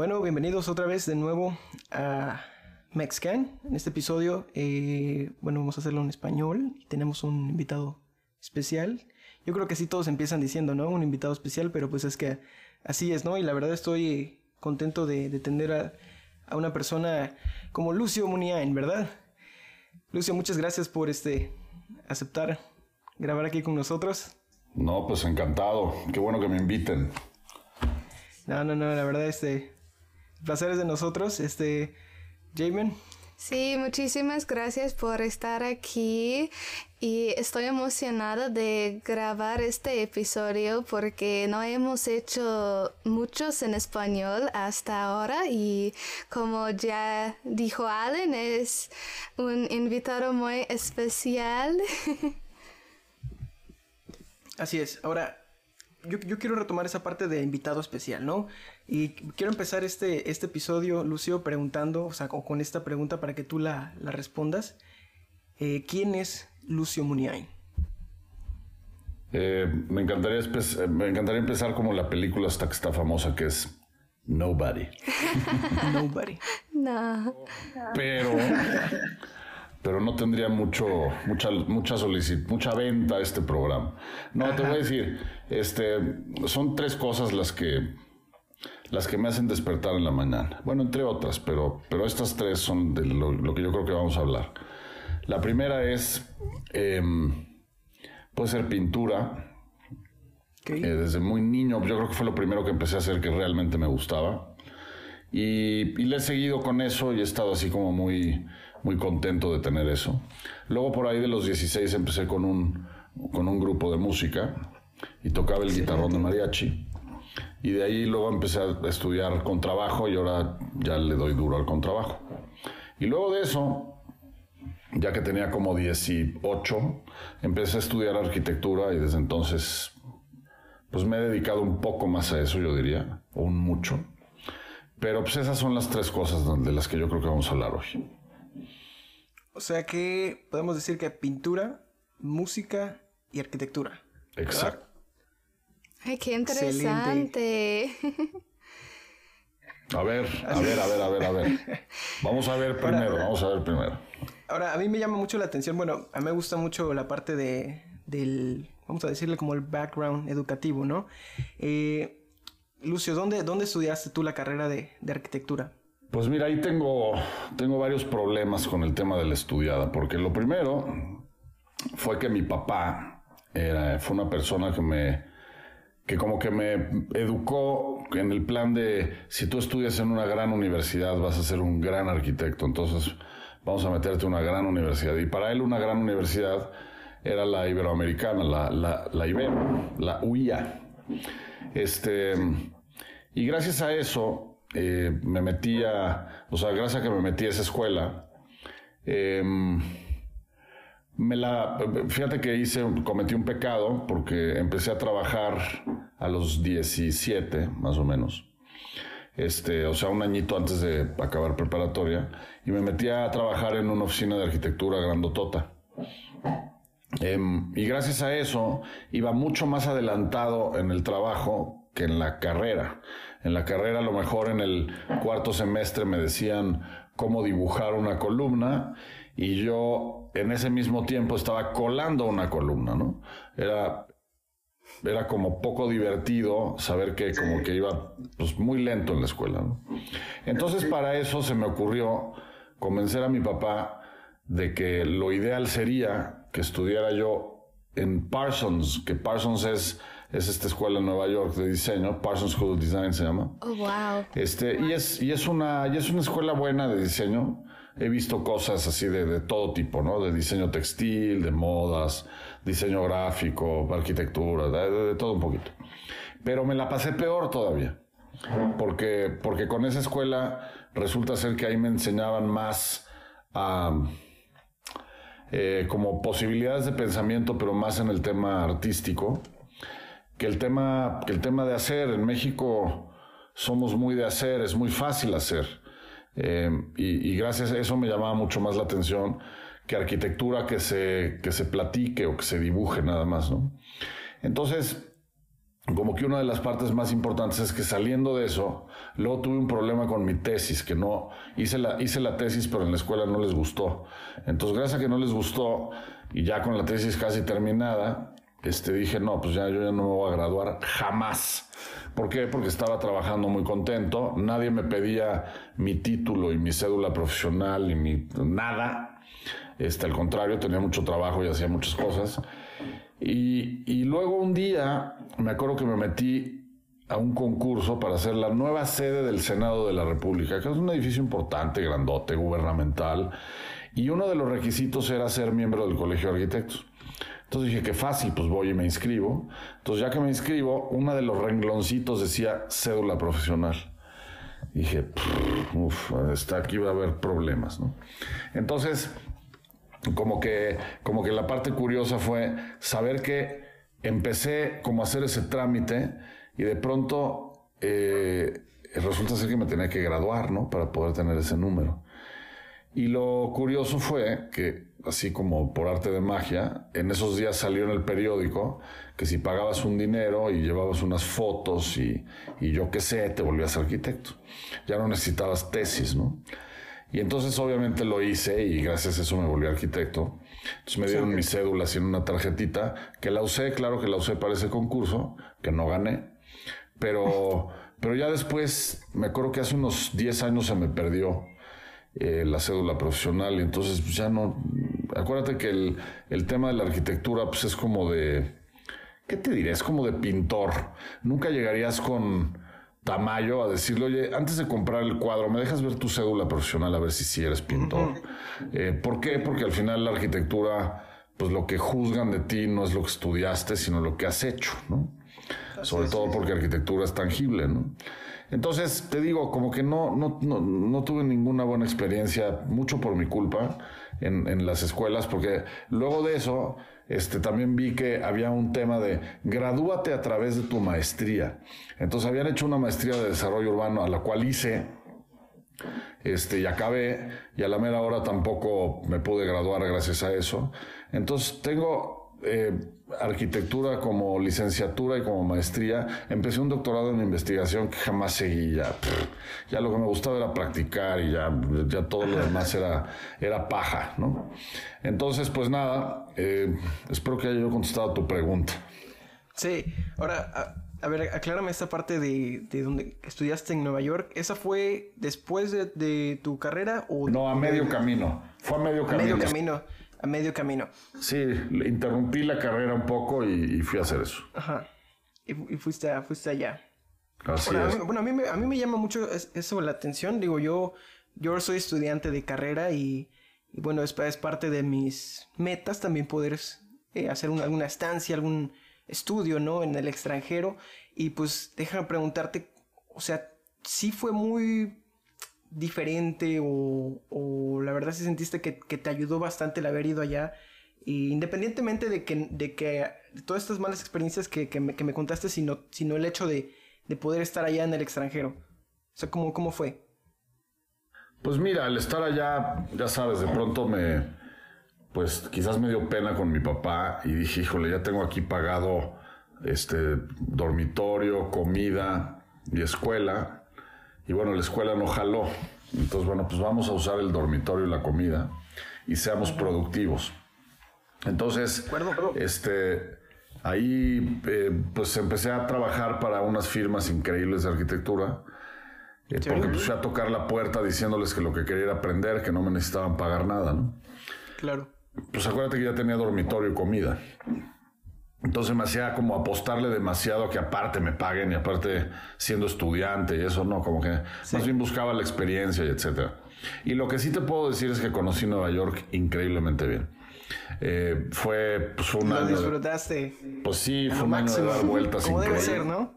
Bueno, bienvenidos otra vez de nuevo a Mexcan. En este episodio, bueno, vamos a hacerlo en español y tenemos un invitado especial. Yo creo que así todos empiezan diciendo, ¿no? Un invitado especial, pero pues es que así es, ¿no? Y la verdad estoy contento de tener a una persona como Lucio Muniain, ¿verdad? Lucio, muchas gracias por aceptar grabar aquí con nosotros. No, pues encantado. Qué bueno que me inviten. No, la verdad el placer es de nosotros, Jamin. Sí, muchísimas gracias por estar aquí y estoy emocionada de grabar este episodio porque no hemos hecho muchos en español hasta ahora y como ya dijo Alan, es un invitado muy especial. Así es. Ahora, yo quiero retomar esa parte de invitado especial, ¿no? Y quiero empezar este episodio, Lucio, preguntando, o sea, con esta pregunta para que tú la respondas. ¿Quién es Lucio Muniain? Me encantaría empezar como la película hasta que está famosa, que es Nobody. Nobody. No. Pero no tendría mucha venta a este programa. No, ajá. Te voy a decir, son tres cosas las que me hacen despertar en la mañana. Bueno, entre otras, pero estas tres son de lo que yo creo que vamos a hablar. La primera es, puede ser pintura. Okay. Desde muy niño, yo creo que fue lo primero que empecé a hacer que realmente me gustaba. Y le he seguido con eso y he estado así como muy, muy contento de tener eso. Luego por ahí de los 16 empecé con un grupo de música y tocaba el guitarrón de mariachi. Y de ahí luego empecé a estudiar contrabajo y ahora ya le doy duro al contrabajo. Y luego de eso, ya que tenía como 18, empecé a estudiar arquitectura y desde entonces pues me he dedicado un poco más a eso, yo diría, o un mucho. Pero pues esas son las tres cosas de las que yo creo que vamos a hablar hoy. O sea que podemos decir que pintura, música y arquitectura. Exacto. Ay, qué interesante. Excelente. A ver. Vamos a ver primero. Ahora, a mí me llama mucho la atención, bueno, a mí me gusta mucho la parte del, vamos a decirle como el background educativo, ¿no? Lucio, ¿dónde estudiaste tú la carrera de arquitectura? Pues mira, ahí tengo varios problemas con el tema de la estudiada, porque lo primero fue que mi papá fue una persona que como que me educó en el plan de si tú estudias en una gran universidad vas a ser un gran arquitecto, entonces vamos a meterte a una gran universidad. Y para él una gran universidad era la Iberoamericana, la Ibero, la UIA. Y gracias a eso gracias a que me metí a esa escuela, fíjate que cometí un pecado porque empecé a trabajar a los 17, más o menos. O sea, un añito antes de acabar preparatoria, y me metí a trabajar en una oficina de arquitectura grandotota. Y gracias a eso iba mucho más adelantado en el trabajo que en la carrera. En la carrera a lo mejor en el cuarto semestre me decían cómo dibujar una columna y yo en ese mismo tiempo estaba colando una columna, ¿no? Era como poco divertido saber que como que iba pues, muy lento en la escuela, ¿no? Entonces para eso se me ocurrió convencer a mi papá de que lo ideal sería que estudiara yo en Parsons, que Parsons es esta escuela en Nueva York de diseño, Parsons School of Design se llama. Oh, wow. Y es una escuela buena de diseño. He visto cosas así de todo tipo, ¿no? De diseño textil, de modas, diseño gráfico, arquitectura, de todo un poquito. Pero me la pasé peor todavía, porque con esa escuela resulta ser que ahí me enseñaban más a... como posibilidades de pensamiento, pero más en el tema artístico que el tema de hacer. En México somos muy de hacer, es muy fácil hacer. Y gracias a eso me llamaba mucho más la atención que arquitectura que se platique o que se dibuje nada más, ¿no? Entonces, como que una de las partes más importantes es que saliendo de eso, luego tuve un problema con mi tesis, que no hice la tesis, pero en la escuela no les gustó. Entonces, gracias a que no les gustó y ya con la tesis casi terminada, dije, no, pues yo ya no me voy a graduar jamás. ¿Por qué? Porque estaba trabajando muy contento, nadie me pedía mi título y mi cédula profesional y mi nada. Al contrario, tenía mucho trabajo y hacía muchas cosas. Y luego un día me acuerdo que me metí a un concurso para hacer la nueva sede del Senado de la República, que es un edificio importante, grandote, gubernamental, y uno de los requisitos era ser miembro del Colegio de Arquitectos. Entonces dije, qué fácil, pues voy y me inscribo. Entonces ya que me inscribo, uno de los rengloncitos decía cédula profesional. Dije, está aquí, va a haber problemas, ¿no? Entonces, como que la parte curiosa fue saber que empecé como a hacer ese trámite y de pronto resulta ser que me tenía que graduar, ¿no? Para poder tener ese número. Y lo curioso fue que, así como por arte de magia, en esos días salió en el periódico que si pagabas un dinero y llevabas unas fotos y yo qué sé, te volvías arquitecto. Ya no necesitabas tesis, ¿no? Y entonces obviamente lo hice y gracias a eso me volví arquitecto. Entonces me dieron mis cédulas en una tarjetita que la usé, claro que la usé para ese concurso, que no gané, pero ya después, me acuerdo que hace unos 10 años se me perdió la cédula profesional y entonces pues ya no. Acuérdate que el tema de la arquitectura pues es como de, ¿qué te diré? Es como de pintor. Nunca llegarías con Tamayo a decirle, oye, antes de comprar el cuadro, ¿me dejas ver tu cédula profesional a ver si sí eres pintor? ¿Por qué? Porque al final la arquitectura, pues lo que juzgan de ti no es lo que estudiaste, sino lo que has hecho, ¿no? Sobre todo porque arquitectura es tangible, ¿no? Entonces, te digo, como que no tuve ninguna buena experiencia, mucho por mi culpa, en las escuelas, porque luego de eso también vi que había un tema de gradúate a través de tu maestría. Entonces, habían hecho una maestría de desarrollo urbano, a la cual hice y acabé, y a la mera hora tampoco me pude graduar gracias a eso. Entonces, tengo arquitectura como licenciatura y como maestría. Empecé un doctorado en investigación que jamás seguí. Ya lo que me gustaba era practicar y ya todo lo demás era paja, ¿no? Entonces, pues nada, espero que haya yo contestado tu pregunta. Sí, ahora, a ver, aclárame esta parte de donde estudiaste en Nueva York. ¿Esa fue después de tu carrera o...? No, a medio camino. Fue a medio camino. A medio camino. A medio camino. Sí, interrumpí la carrera un poco y fui a hacer eso. Ajá. Y fuiste allá. Así es. Bueno, a mí me llama mucho eso la atención. Digo, yo soy estudiante de carrera y bueno, es parte de mis metas también poder hacer alguna estancia, algún estudio, ¿no? En el extranjero. Y pues déjame preguntarte, o sea, ¿sí fue muy diferente o la verdad sí sentiste que te ayudó bastante el haber ido allá? Y independientemente de que todas estas malas experiencias que me contaste, sino el hecho de poder estar allá en el extranjero. O sea, ¿cómo fue? Pues mira, al estar allá, ya sabes, de pronto pues quizás me dio pena con mi papá y dije, híjole, ya tengo aquí pagado dormitorio, comida y escuela. Y bueno, la escuela no jaló. Entonces, bueno, pues vamos a usar el dormitorio y la comida y seamos productivos. Entonces, ahí pues empecé a trabajar para unas firmas increíbles de arquitectura, porque pues fui a tocar la puerta diciéndoles que lo que quería era aprender, que no me necesitaban pagar nada, ¿no? Claro. Pues acuérdate que ya tenía dormitorio y comida. Entonces me hacía como apostarle demasiado a que aparte me paguen y aparte siendo estudiante y eso, no, como que sí. Más bien buscaba la experiencia y etcétera. Y lo que sí te puedo decir es que conocí Nueva York increíblemente bien. Fue un año. ¿Lo disfrutaste? Pues sí, fue un año de dar vueltas increíbles. Como debe ser, ¿no?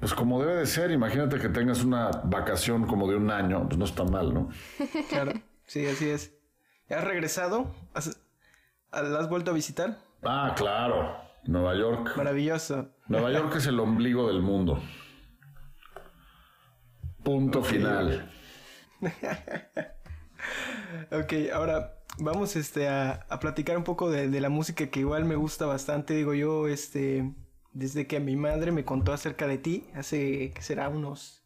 Pues como debe de ser, imagínate que tengas una vacación como de un año, pues no está mal, ¿no? Claro, sí, así es. ¿Has regresado? ¿La has vuelto a visitar? Ah, claro. Nueva York. Maravilloso. Nueva York es el ombligo del mundo. Punto final. Ok, ahora vamos a platicar un poco de la música que igual me gusta bastante. Digo, yo desde que mi madre me contó acerca de ti, hace que será unos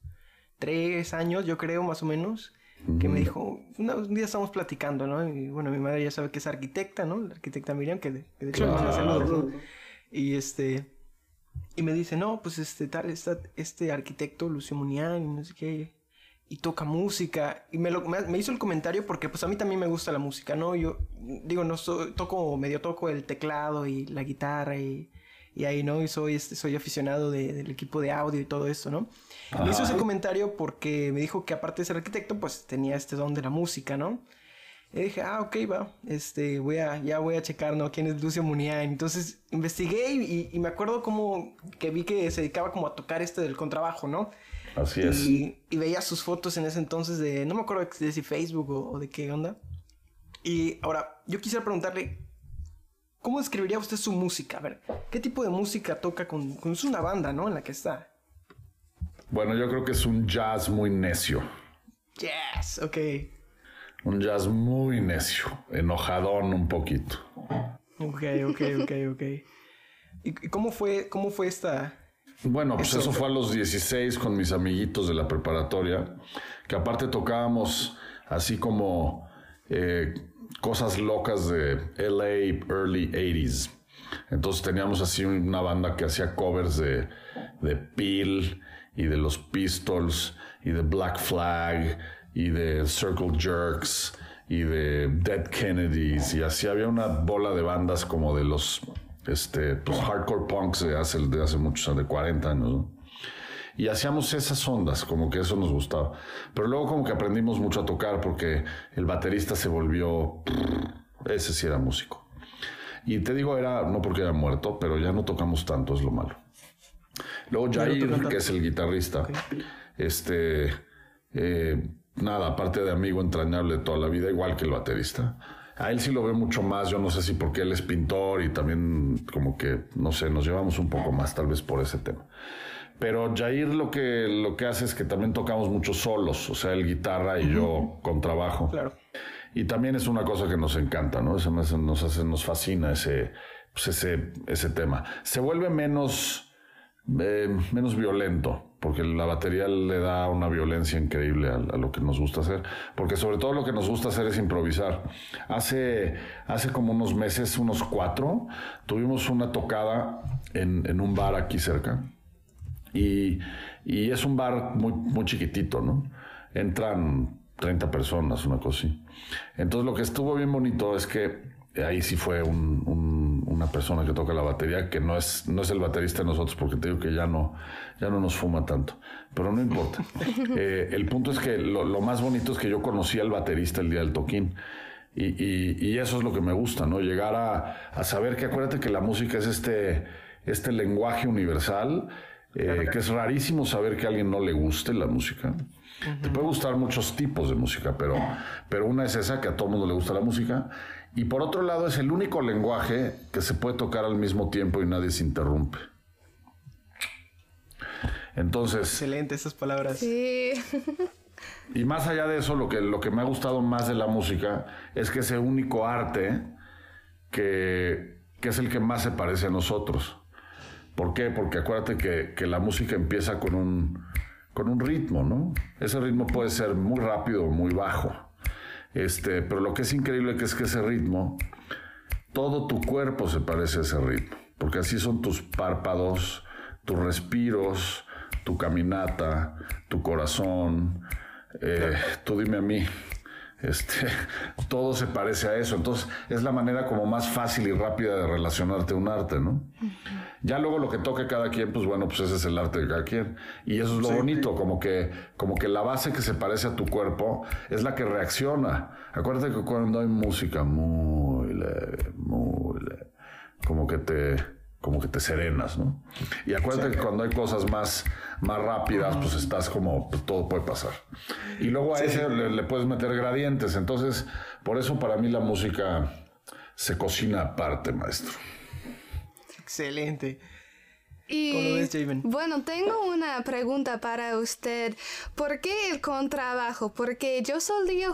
3 años, yo creo, más o menos, que me dijo, un día estamos platicando, ¿no? Y bueno, mi madre ya sabe que es arquitecta, ¿no? La arquitecta Miriam, que de hecho claro. Me saludos, ¿no? Y y me dice, no, pues este arquitecto Lucio Muniain, no sé qué, y toca música. Y me hizo el comentario porque pues a mí también me gusta la música, ¿no? Yo digo, medio toco el teclado y la guitarra y ahí, ¿no? Y soy aficionado del equipo de audio y todo esto, ¿no? Ajá. Me hizo ese comentario porque me dijo que aparte de ser arquitecto, pues tenía este don de la música, ¿no? Y dije, ah, ok, va, ya voy a checar, ¿no? ¿Quién es Lucio Muniain? Entonces investigué y me acuerdo como que vi que se dedicaba como a tocar del contrabajo, ¿no? Así es. Y veía sus fotos en ese entonces no me acuerdo de si Facebook o de qué onda. Y ahora, yo quisiera preguntarle, ¿cómo describiría usted su música? A ver, ¿qué tipo de música toca con es una banda, ¿no? En la que está. Bueno, yo creo que es un jazz muy necio. Yes, ok. Un jazz muy necio, enojadón un poquito. Ok. ¿Y cómo fue esta...? Bueno, pues eso fue a los 16 con mis amiguitos de la preparatoria, que aparte tocábamos así como cosas locas de LA early 80s. Entonces teníamos así una banda que hacía covers de Peel y de los Pistols y de Black Flag y de Circle Jerks y de Dead Kennedys, y así había una bola de bandas como de los pues, hardcore punks de hace muchos, de 40 años, ¿no? Y hacíamos esas ondas, como que eso nos gustaba. Pero luego como que aprendimos mucho a tocar porque el baterista se volvió... Ese sí era músico. Y te digo, era no porque era muerto, pero ya no tocamos tanto, es lo malo. Luego Jair, que es el guitarrista, okay. Nada, aparte de amigo entrañable de toda la vida, igual que el baterista. A él sí lo veo mucho más, yo no sé si porque él es pintor y también como que, no sé, nos llevamos un poco más tal vez por ese tema. Pero Jair lo que hace es que también tocamos mucho solos, o sea, él guitarra y yo contrabajo. Claro. Y también es una cosa que nos encanta, ¿no? Nos fascina ese tema. Se vuelve menos violento, porque la batería le da una violencia increíble a lo que nos gusta hacer, porque sobre todo lo que nos gusta hacer es improvisar. Hace como unos meses, unos 4, tuvimos una tocada en un bar aquí cerca, y es un bar muy, muy chiquitito, ¿no? Entran 30 personas, una cosa así. Entonces lo que estuvo bien bonito es que ahí sí fue una persona que toca la batería, que no es el baterista de nosotros, porque te digo que ya no nos fuma tanto, pero no importa. El punto es que lo más bonito es que yo conocí al baterista el día del toquín, y eso es lo que me gusta, ¿no? Llegar a saber que, acuérdate que la música es este lenguaje universal, que es rarísimo saber que a alguien no le guste la música. Te puede gustar muchos tipos de música, pero una es esa, que a todo mundo le gusta la música. Y por otro lado, es el único lenguaje que se puede tocar al mismo tiempo y nadie se interrumpe. Entonces... Excelente esas palabras. Sí. Y más allá de eso, lo que me ha gustado más de la música es que ese único arte que es el que más se parece a nosotros. ¿Por qué? Porque acuérdate que la música empieza con un ritmo, ¿no? Ese ritmo puede ser muy rápido o muy bajo. Pero lo que es increíble es que ese ritmo, todo tu cuerpo se parece a ese ritmo, porque así son tus párpados, tus respiros, tu caminata, tu corazón, tú dime a mí, todo se parece a eso. Entonces es la manera como más fácil y rápida de relacionarte a un arte, ¿no? Ya luego lo que toque cada quien, pues bueno, pues ese es el arte de cada quien. Y eso es lo bonito, como que la base que se parece a tu cuerpo es la que reacciona. Acuérdate que cuando hay música muy leve, como que te serenas, ¿no? Y acuérdate que cuando hay cosas más rápidas, pues estás como, pues todo puede pasar. Y luego a ese le puedes meter gradientes. Entonces, por eso para mí la música se cocina aparte, maestro. Excelente. Y bueno, tengo una pregunta para usted. ¿Por qué el contrabajo? Porque yo solía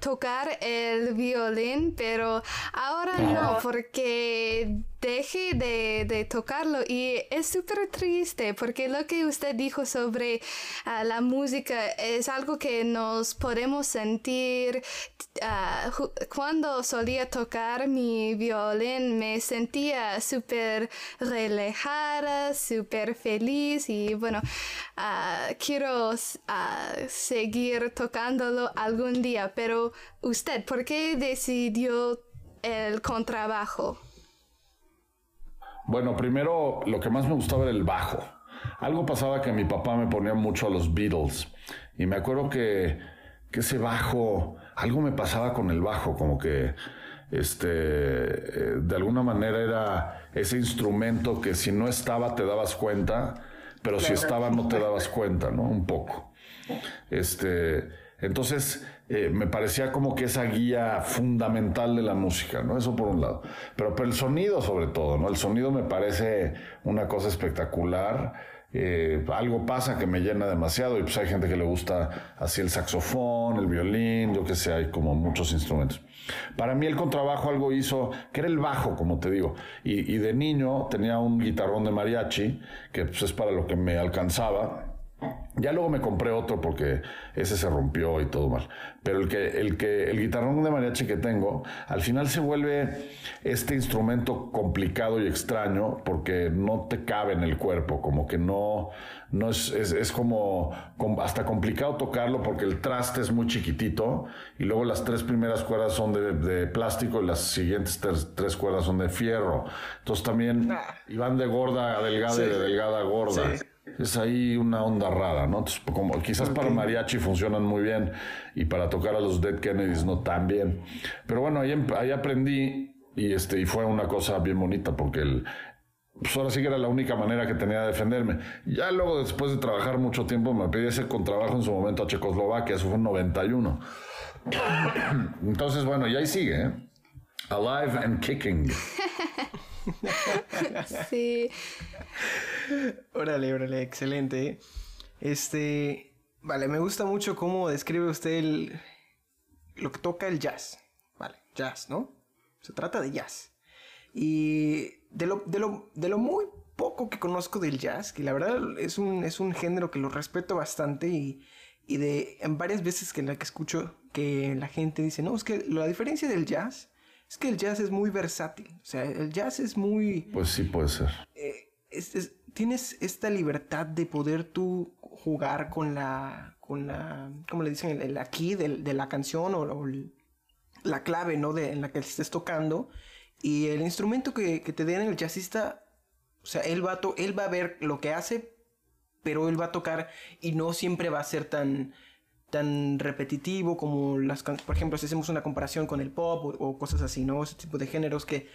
tocar el violín, pero ahora no, porque dejé de tocarlo, y es súper triste porque lo que usted dijo sobre la música es algo que nos podemos sentir. Cuando solía tocar mi violín me sentía súper relajada, súper feliz, y bueno, quiero seguir tocándolo algún día. Pero usted, ¿por qué decidió el contrabajo? Bueno, primero lo que más me gustaba era el bajo. Algo pasaba que mi papá me ponía mucho a los Beatles, y me acuerdo que ese bajo, algo me pasaba con el bajo, como que de alguna manera era ese instrumento que si no estaba te dabas cuenta, pero si estaba no te dabas cuenta, ¿no? Un poco. Entonces me parecía como que esa guía fundamental de la música, ¿no? Eso por un lado. Pero el sonido sobre todo, ¿no? El sonido me parece una cosa espectacular. Algo pasa que me llena demasiado, y pues hay gente que le gusta así el saxofón, el violín, yo qué sé, hay como muchos instrumentos. Para mí el contrabajo algo hizo, que era el bajo, como te digo, y de niño tenía un guitarrón de mariachi, que pues es para lo que me alcanzaba. Ya luego me compré otro porque ese se rompió y todo mal. Pero el guitarrón de mariachi que tengo, al final se vuelve este instrumento complicado y extraño porque no te cabe en el cuerpo, como que no es como hasta complicado tocarlo porque el traste es muy chiquitito, y luego las tres primeras cuerdas son de plástico y las siguientes tres cuerdas son de fierro. Entonces también iban de gorda a delgada, sí, y de delgada a gorda. Sí. Es ahí una onda rara, ¿no? Entonces, como quizás para mariachi funcionan muy bien y para tocar a los Dead Kennedys no tan bien. Pero bueno, ahí aprendí, y fue una cosa bien bonita porque pues ahora sí que era la única manera que tenía de defenderme. Ya luego, después de trabajar mucho tiempo, me pedí ese contrabajo en su momento a Checoslovaquia. Eso fue en 91. Entonces, bueno, y ahí sigue, ¿eh? Alive and kicking. Sí. Órale, excelente. Vale, me gusta mucho cómo describe usted lo que toca el jazz. Vale, jazz, ¿no? Se trata de jazz. Y de lo muy poco que conozco del jazz, que la verdad es un género que lo respeto bastante, y en varias veces que en la que escucho que la gente dice, no, es que la diferencia del jazz es que el jazz es muy versátil. O sea, el jazz es muy... Pues sí, puede ser. Tienes esta libertad de poder tú jugar con la ¿cómo le dicen? El aquí de la canción, o la clave, ¿no? En la que estés tocando. Y el instrumento que te den el jazzista, o sea, él va a ver lo que hace, pero él va a tocar, y no siempre va a ser tan repetitivo como por ejemplo, si hacemos una comparación con el pop o cosas así, ¿no? Ese tipo de géneros que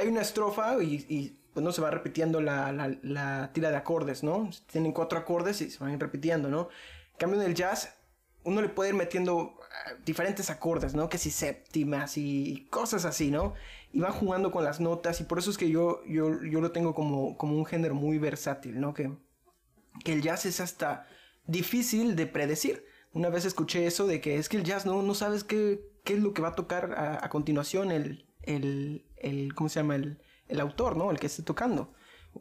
hay una estrofa y pues no se va repitiendo la tira de acordes, ¿no? Tienen 4 acordes y se van repitiendo, ¿no? En cambio, en el jazz, uno le puede ir metiendo diferentes acordes, ¿no? Que si séptimas y cosas así, ¿no? Y van jugando con las notas, y por eso es que yo lo tengo como un género muy versátil, ¿no? Que el jazz es hasta difícil de predecir. Una vez escuché eso de que es que el jazz no sabes qué es lo que va a tocar a continuación el ¿cómo se llama? El autor, ¿no? El que esté tocando.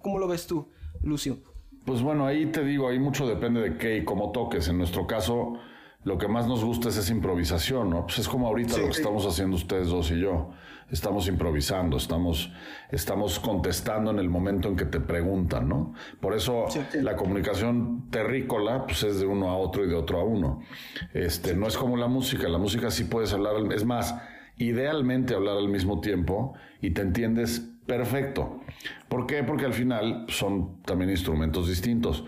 ¿Cómo lo ves tú, Lucio? Pues bueno, ahí te digo, ahí mucho depende de qué y cómo toques. En nuestro caso, lo que más nos gusta es esa improvisación, ¿no? Pues es como ahorita, sí, lo que estamos haciendo ustedes dos y yo. Estamos improvisando, estamos contestando en el momento en que te preguntan, ¿no? Por eso sí. La comunicación terrícola, pues es de uno a otro y de otro a uno. Sí. No es como la música sí puedes hablar, es más, idealmente hablar al mismo tiempo y te entiendes perfecto. ¿Por qué? Porque al final son también instrumentos distintos.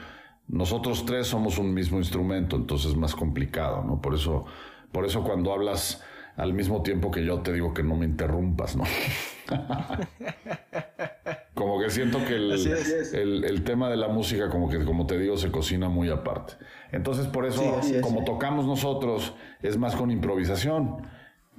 Nosotros tres somos un mismo instrumento, entonces es más complicado, ¿no? Por eso cuando hablas al mismo tiempo que yo te digo que no me interrumpas, ¿no? Como que siento que el tema de la música, como te digo, se cocina muy aparte. Entonces por eso, sí, como tocamos nosotros, es más con improvisación.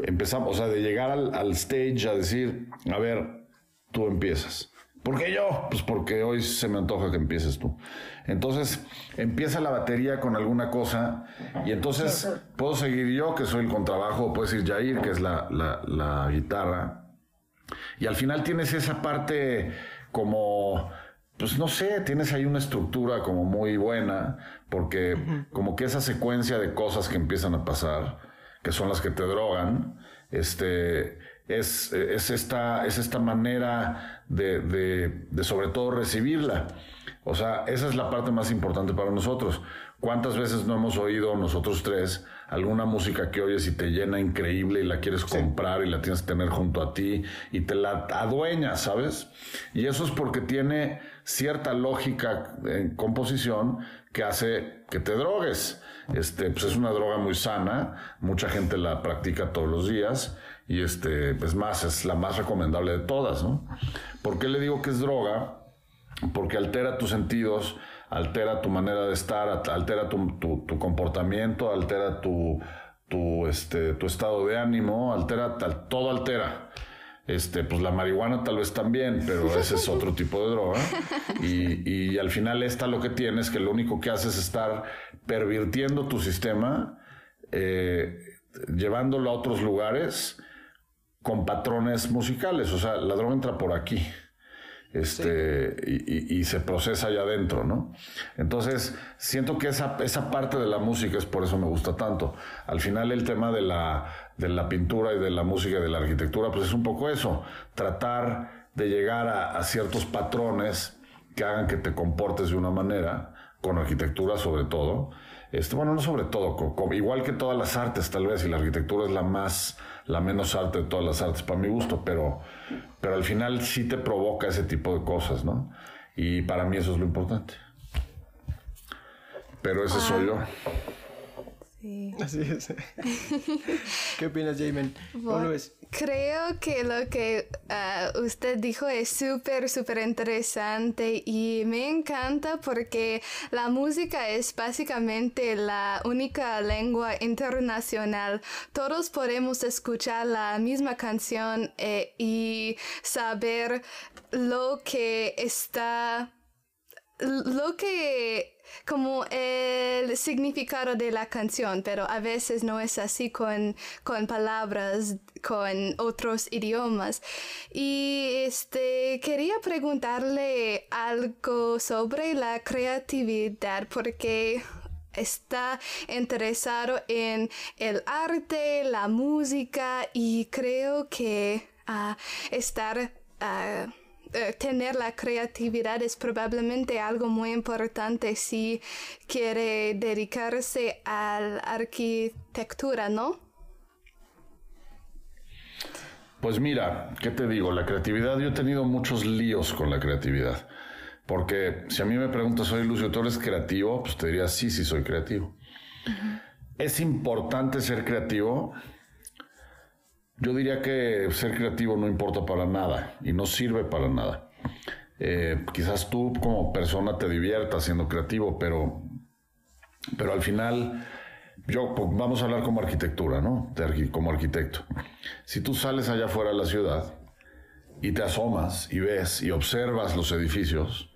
Empezamos, o sea, de llegar al stage a decir, a ver, tú empiezas. ¿Por qué yo? Pues porque hoy se me antoja que empieces tú. Entonces empieza la batería con alguna cosa y entonces puedo seguir yo, que soy el contrabajo, o puedes ir Jair, que es la guitarra, Y al final tienes esa parte como, pues no sé, tienes ahí una estructura como muy buena, porque como que esa secuencia de cosas que empiezan a pasar, que son las que te drogan, es esta manera de sobre todo recibirla. O sea, esa es la parte más importante para nosotros. ¿Cuántas veces no hemos oído nosotros tres alguna música que oyes y te llena increíble y la quieres comprar y la tienes que tener junto a ti y te la adueñas, ¿sabes? Y eso es porque tiene cierta lógica en composición que hace que te drogues. Pues es una droga muy sana, mucha gente la practica todos los días y es más, es la más recomendable de todas, ¿no? ¿Por qué le digo que es droga? Porque altera tus sentidos, altera tu manera de estar, altera tu comportamiento, altera tu estado de ánimo, todo altera. Pues la marihuana tal vez también, pero ese es otro tipo de droga. Y al final esta lo que tienes, que lo único que hace es estar pervirtiendo tu sistema, llevándolo a otros lugares con patrones musicales. O sea, la droga entra por aquí. Y se procesa allá adentro, ¿no? Entonces, siento que esa parte de la música es por eso me gusta tanto. Al final, el tema de la pintura y de la música y de la arquitectura, pues es un poco eso, tratar de llegar a ciertos patrones que hagan que te comportes de una manera, con arquitectura sobre todo. Bueno, no sobre todo, igual que todas las artes tal vez, y la arquitectura es la menos arte de todas las artes para mi gusto, pero al final sí te provoca ese tipo de cosas, ¿no? Y para mí eso es lo importante. Pero ese soy yo. Sí. Así es. ¿Qué opinas, Jaime? ¿Cómo lo ves? Creo que lo que usted dijo es súper interesante y me encanta porque la música es básicamente la única lengua internacional. Todos podemos escuchar la misma canción y saber como el significado de la canción, pero a veces no es así con palabras, con otros idiomas. Y quería preguntarle algo sobre la creatividad, porque está interesado en el arte, la música, y creo que tener la creatividad es probablemente algo muy importante si quiere dedicarse a la arquitectura, ¿no? Pues mira, ¿qué te digo? La creatividad, yo he tenido muchos líos con la creatividad. Porque si a mí me preguntas, oye, Lucio, ¿tú eres creativo? Pues te diría, sí, soy creativo. Uh-huh. ¿Es importante ser creativo? Yo diría que ser creativo no importa para nada y no sirve para nada. Quizás tú como persona te diviertas siendo creativo, pero al final, vamos a hablar como arquitectura, ¿no? Como arquitecto. Si tú sales allá afuera de la ciudad y te asomas y ves y observas los edificios,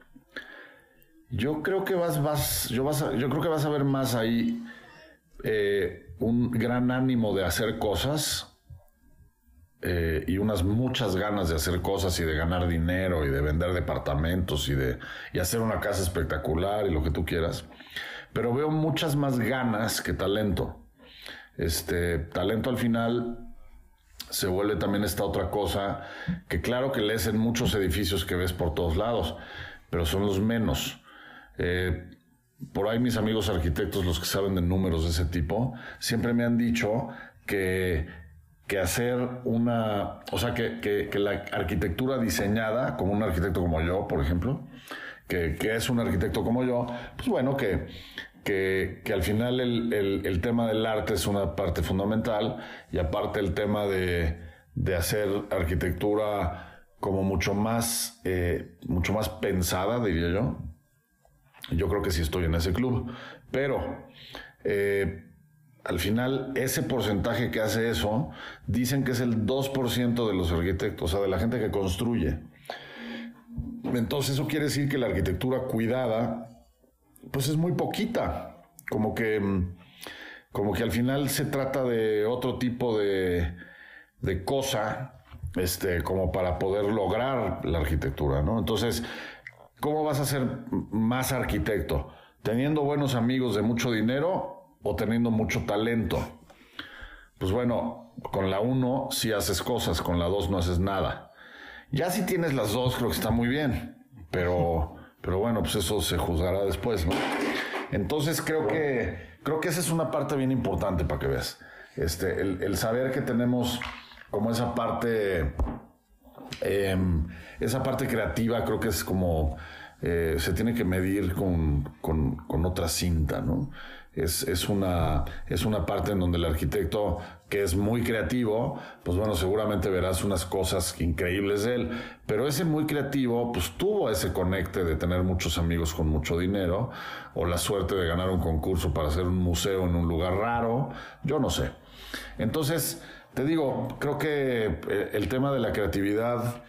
yo creo que vas a ver más ahí un gran ánimo de hacer cosas. Y unas muchas ganas de hacer cosas y de ganar dinero y de vender departamentos y hacer una casa espectacular y lo que tú quieras, pero veo muchas más ganas que talento. Talento al final se vuelve también esta otra cosa que claro que lees en muchos edificios que ves por todos lados, pero son los menos. Por ahí mis amigos arquitectos, los que saben de números de ese tipo, siempre me han dicho que hacer que la arquitectura diseñada, como un arquitecto como yo, por ejemplo, que es un arquitecto como yo, pues bueno, que al final el tema del arte es una parte fundamental, y aparte el tema de hacer arquitectura como mucho más pensada, diría yo. Yo creo que sí estoy en ese club, pero al final, ese porcentaje que hace eso, dicen que es el 2% de los arquitectos, o sea, de la gente que construye. Entonces, eso quiere decir que la arquitectura cuidada, pues es muy poquita. Como que al final se trata de otro tipo de cosa como para poder lograr la arquitectura, ¿no? Entonces, ¿cómo vas a ser más arquitecto? ¿Teniendo buenos amigos de mucho dinero o teniendo mucho talento? Pues bueno, con la 1 sí haces cosas, con la 2 no haces nada. Ya si tienes las dos, creo que está muy bien, pero bueno, pues eso se juzgará después, ¿no? Entonces creo que esa es una parte bien importante para que veas. El saber que tenemos como esa parte creativa, creo que es como se tiene que medir con otra cinta, ¿no? Es una parte en donde el arquitecto, que es muy creativo, pues bueno, seguramente verás unas cosas increíbles de él, pero ese muy creativo, pues tuvo ese conecte de tener muchos amigos con mucho dinero, o la suerte de ganar un concurso para hacer un museo en un lugar raro, yo no sé. Entonces, te digo, creo que el tema de la creatividad,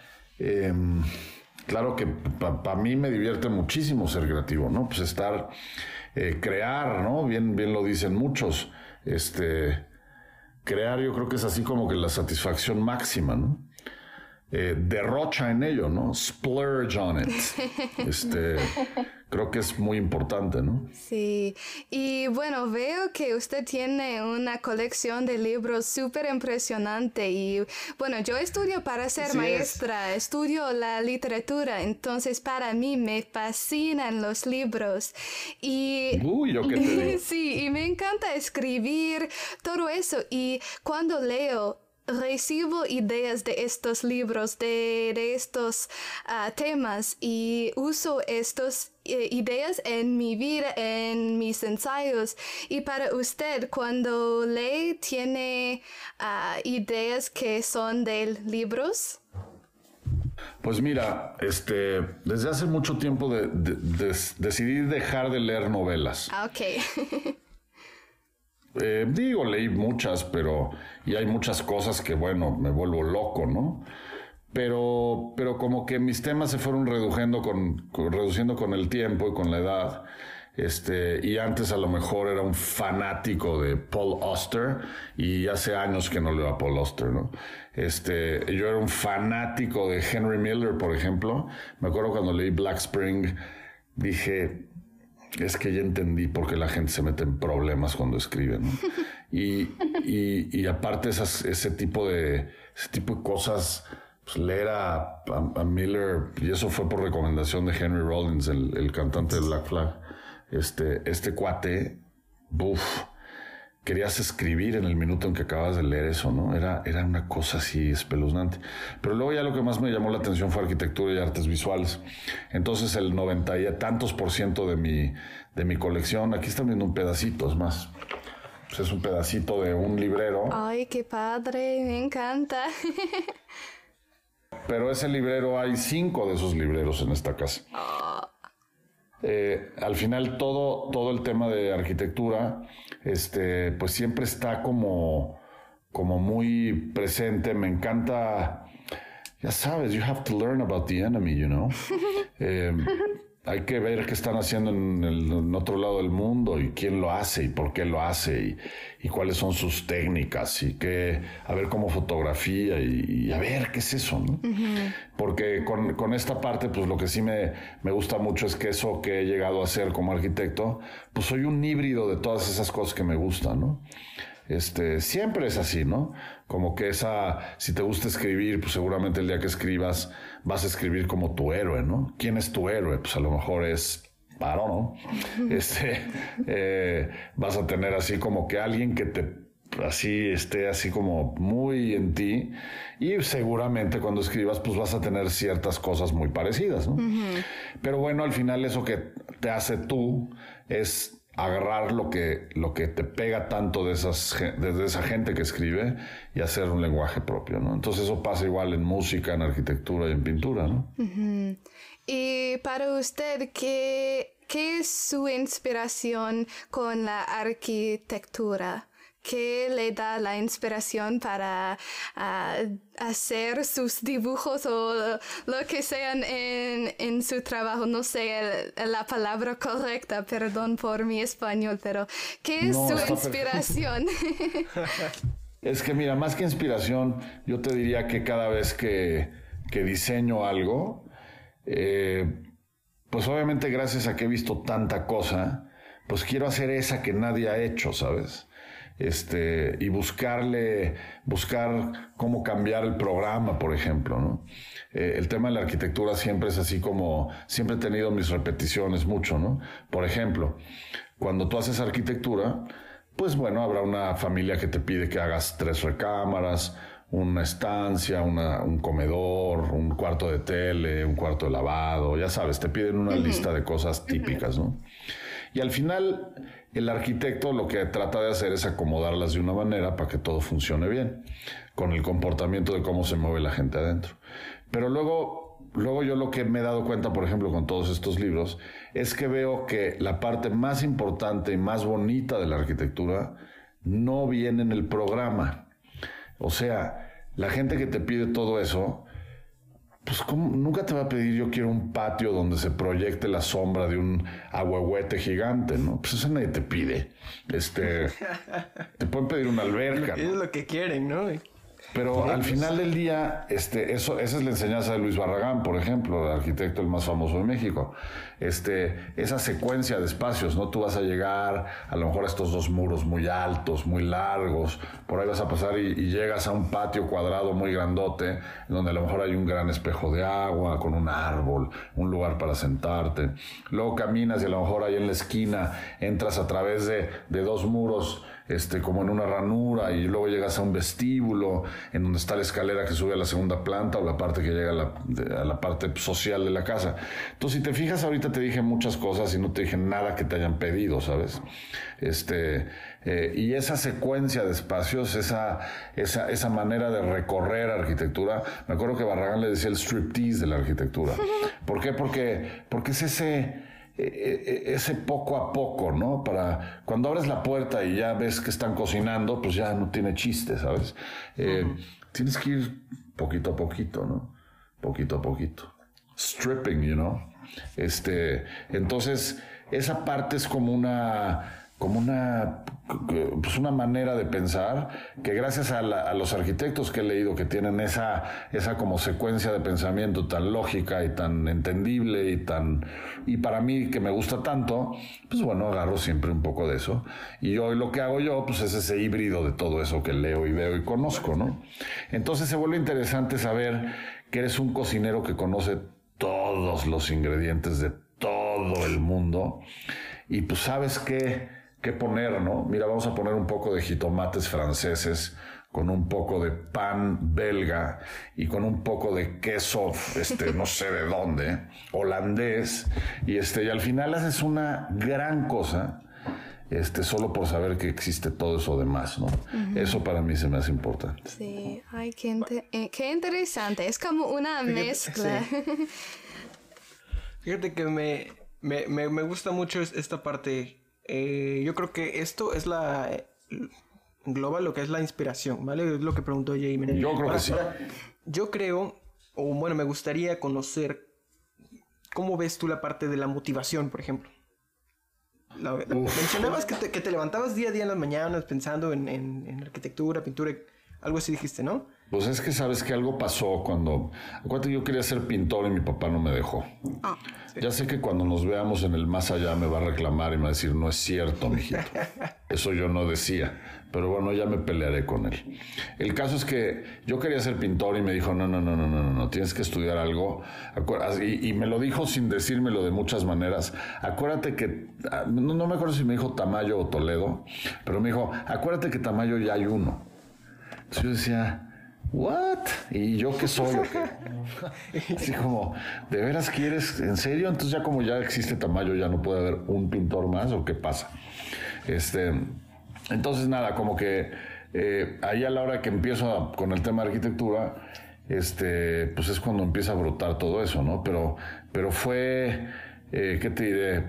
claro que para mí me divierte muchísimo ser creativo, ¿no? Pues crear, ¿no? Bien lo dicen muchos. Crear, yo creo que es así como que la satisfacción máxima, ¿no? Derrocha en ello, ¿no? Splurge on it. Creo que es muy importante, ¿no? Sí. Y bueno, veo que usted tiene una colección de libros súper impresionante. Y bueno, yo estudio para ser maestra, estudio la literatura. Entonces, para mí me fascinan los libros. Y uy, yo qué te digo. Sí, y me encanta escribir todo eso. Y cuando leo, recibo ideas de estos libros, de estos temas, y uso estas ideas en mi vida, en mis ensayos. Y para usted, cuando lee, ¿tiene ideas que son de libros? Pues mira, desde hace mucho tiempo decidí dejar de leer novelas. Ok. Leí muchas, y hay muchas cosas que, bueno, me vuelvo loco, ¿no? Pero como que mis temas se fueron reduciendo con el tiempo y con la edad. Y antes a lo mejor era un fanático de Paul Auster, y hace años que no leo a Paul Auster, ¿no? Yo era un fanático de Henry Miller, por ejemplo. Me acuerdo cuando leí Black Spring, dije, es que ya entendí por qué la gente se mete en problemas cuando escribe, ¿no? Y aparte ese tipo de cosas, pues leer a Miller, y eso fue por recomendación de Henry Rollins, el cantante de Black Flag. Este cuate, querías escribir en el minuto en que acabas de leer eso, ¿no? Era una cosa así espeluznante. Pero luego ya lo que más me llamó la atención fue arquitectura y artes visuales. Entonces el 90% y tantos de mi colección, aquí están viendo un pedacito, es más, pues es un pedacito de un librero. Ay, qué padre, me encanta. Pero ese librero, hay 5 de esos libreros en esta casa. Oh. Al final todo el tema de arquitectura, pues siempre está como muy presente. Me encanta, ya sabes, you have to learn about the enemy, you know. Hay que ver qué están haciendo en otro lado del mundo, y quién lo hace y por qué lo hace, y cuáles son sus técnicas, y qué, a ver cómo fotografía, y a ver qué es eso, ¿no? Uh-huh. Porque con esta parte, pues lo que sí me gusta mucho es que eso que he llegado a hacer como arquitecto, pues soy un híbrido de todas esas cosas que me gustan, ¿no? Siempre es así, ¿no? Como que si te gusta escribir, pues seguramente el día que escribas vas a escribir como tu héroe, ¿no? ¿Quién es tu héroe? Pues a lo mejor es Barón, ¿no? Vas a tener así como que alguien que esté así como muy en ti, y seguramente cuando escribas, pues vas a tener ciertas cosas muy parecidas, ¿no? Uh-huh. Pero bueno, al final eso que te hace tú es agarrar lo que te pega tanto de esa gente que escribe, y hacer un lenguaje propio, ¿no? Entonces eso pasa igual en música, en arquitectura y en pintura, ¿no? Uh-huh. Y para usted, ¿qué es su inspiración con la arquitectura? ¿Qué le da la inspiración para hacer sus dibujos o lo que sean en su trabajo? No sé la palabra correcta, perdón por mi español, pero ¿qué es su inspiración? Es que mira, más que inspiración, yo te diría que cada vez que diseño algo, pues obviamente gracias a que he visto tanta cosa, pues quiero hacer esa que nadie ha hecho, ¿sabes? Y buscar cómo cambiar el programa, por ejemplo, ¿no? El tema de la arquitectura siempre es así como, siempre he tenido mis repeticiones mucho, ¿no? Por ejemplo, cuando tú haces arquitectura, pues bueno, habrá una familia que te pide que hagas 3 recámaras, una estancia, un comedor, un cuarto de tele, un cuarto de lavado, ya sabes, te piden una lista de cosas típicas, ¿no? Y al final, el arquitecto lo que trata de hacer es acomodarlas de una manera para que todo funcione bien, con el comportamiento de cómo se mueve la gente adentro. Pero luego yo lo que me he dado cuenta, por ejemplo, con todos estos libros, es que veo que la parte más importante y más bonita de la arquitectura no viene en el programa. O sea, la gente que te pide todo eso, pues nunca te va a pedir yo quiero un patio donde se proyecte la sombra de un ahuehuete gigante, ¿no? Pues eso nadie te pide. Te pueden pedir una alberca. Es lo que quieren, ¿no? Pero al final del día, esa es la enseñanza de Luis Barragán, por ejemplo, el arquitecto el más famoso de México. Esa secuencia de espacios, ¿no? Tú vas a llegar a lo mejor a estos 2 muros muy altos, muy largos, por ahí vas a pasar y llegas a un patio cuadrado muy grandote, donde a lo mejor hay un gran espejo de agua, con un árbol, un lugar para sentarte. Luego caminas y a lo mejor ahí en la esquina entras a través de 2 muros, como en una ranura, y luego llegas a un vestíbulo en donde está la escalera que sube a la segunda planta o la parte que llega a la parte social de la casa. Entonces, si te fijas, ahorita te dije muchas cosas y no te dije nada que te hayan pedido, ¿sabes? Y esa secuencia de espacios, esa manera de recorrer arquitectura, me acuerdo que Barragán le decía el striptease de la arquitectura. ¿Por qué? Porque es ese poco a poco, ¿no? Para cuando abres la puerta y ya ves que están cocinando, pues ya no tiene chiste, ¿sabes? Tienes que ir poquito a poquito, ¿no? Poquito a poquito. Stripping, you know. Entonces, esa parte es como una manera de pensar que gracias a los arquitectos que he leído que tienen esa como secuencia de pensamiento tan lógica y tan entendible y para mí que me gusta tanto, pues bueno, agarro siempre un poco de eso. Y hoy lo que hago yo, pues es ese híbrido de todo eso que leo y veo y conozco, ¿no? Entonces se vuelve interesante saber que eres un cocinero que conoce todos los ingredientes de todo el mundo y pues sabes ¿Qué poner, no? Mira, vamos a poner un poco de jitomates franceses con un poco de pan belga y con un poco de queso, no sé de dónde, holandés. Y al final haces una gran cosa, solo por saber que existe todo eso demás, ¿no? Uh-huh. Eso para mí se me hace importante. Sí, ay, qué interesante. Es como una mezcla. Sí. Fíjate que me gusta mucho esta parte. Yo creo que esto es engloba lo que es la inspiración, ¿vale? Es lo que preguntó Jaime. Yo creo que sí. Yo creo, o bueno, me gustaría conocer cómo ves tú la parte de la motivación, por ejemplo. Mencionabas que te levantabas día a día en las mañanas pensando en arquitectura, pintura, algo así dijiste, ¿no? Pues es que sabes que algo pasó cuando... Acuérdate, yo quería ser pintor y mi papá no me dejó. Ah, sí. Ya sé que cuando nos veamos en el más allá me va a reclamar y me va a decir, no es cierto, mijito. Eso yo no decía. Pero bueno, ya me pelearé con él. El caso es que yo quería ser pintor y me dijo, no, tienes que estudiar algo. Y me lo dijo sin decírmelo de muchas maneras. Acuérdate que... No me acuerdo si me dijo Tamayo o Toledo, pero me dijo, acuérdate que Tamayo ya hay uno. Entonces yo decía... ¿What? ¿Y yo qué soy? Así como, ¿de veras quieres? ¿En serio? Entonces ya como ya existe Tamayo, ya no puede haber un pintor más, ¿o qué pasa? Entonces nada, como que ahí a la hora que empiezo con el tema de arquitectura, pues es cuando empieza a brotar todo eso, ¿no? Pero fue, ¿qué te diré?